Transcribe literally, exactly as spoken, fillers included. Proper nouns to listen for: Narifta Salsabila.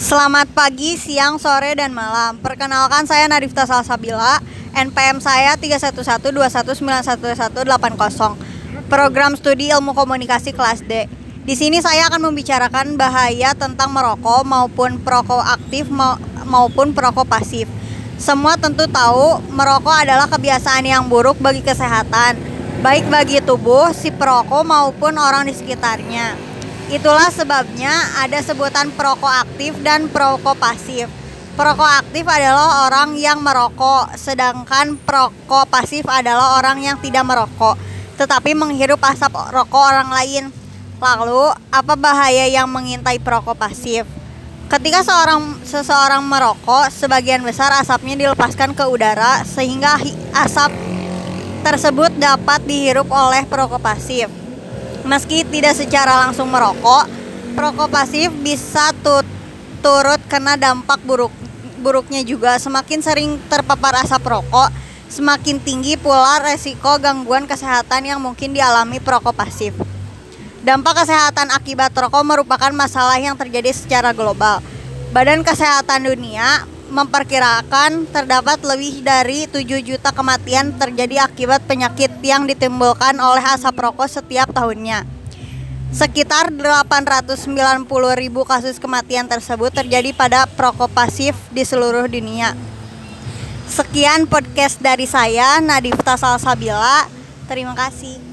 Selamat pagi, siang, sore, dan malam. Perkenalkan, saya Narifta Salsabila. N P M saya tiga satu satu dua satu sembilan satu satu delapan nol. Program Studi Ilmu Komunikasi kelas D. Di sini saya akan membicarakan bahaya tentang merokok maupun perokok aktif maupun perokok pasif. Semua tentu tahu merokok adalah kebiasaan yang buruk bagi kesehatan, baik bagi tubuh si perokok maupun orang di sekitarnya. Itulah sebabnya ada sebutan perokok aktif dan perokok pasif. Perokok aktif adalah orang yang merokok, sedangkan perokok pasif adalah orang yang tidak merokok, tetapi menghirup asap rokok orang lain. Lalu, apa bahaya yang mengintai perokok pasif? Ketika seorang, seseorang merokok, sebagian besar asapnya dilepaskan ke udara, sehingga asap tersebut dapat dihirup oleh perokok pasif. Meski tidak secara langsung merokok, perokok pasif bisa tut, turut kena dampak buruk, buruknya juga. Semakin sering terpapar asap rokok, semakin tinggi pula resiko gangguan kesehatan yang mungkin dialami perokok pasif. Dampak kesehatan akibat rokok merupakan masalah yang terjadi secara global. Badan Kesehatan Dunia memperkirakan terdapat lebih dari tujuh juta kematian terjadi akibat penyakit yang ditimbulkan oleh asap rokok setiap tahunnya. Sekitar delapan ratus sembilan puluh ribu kasus kematian tersebut terjadi pada perokok pasif di seluruh dunia. Sekian podcast dari saya, Nadifta Salsabila. Terima kasih.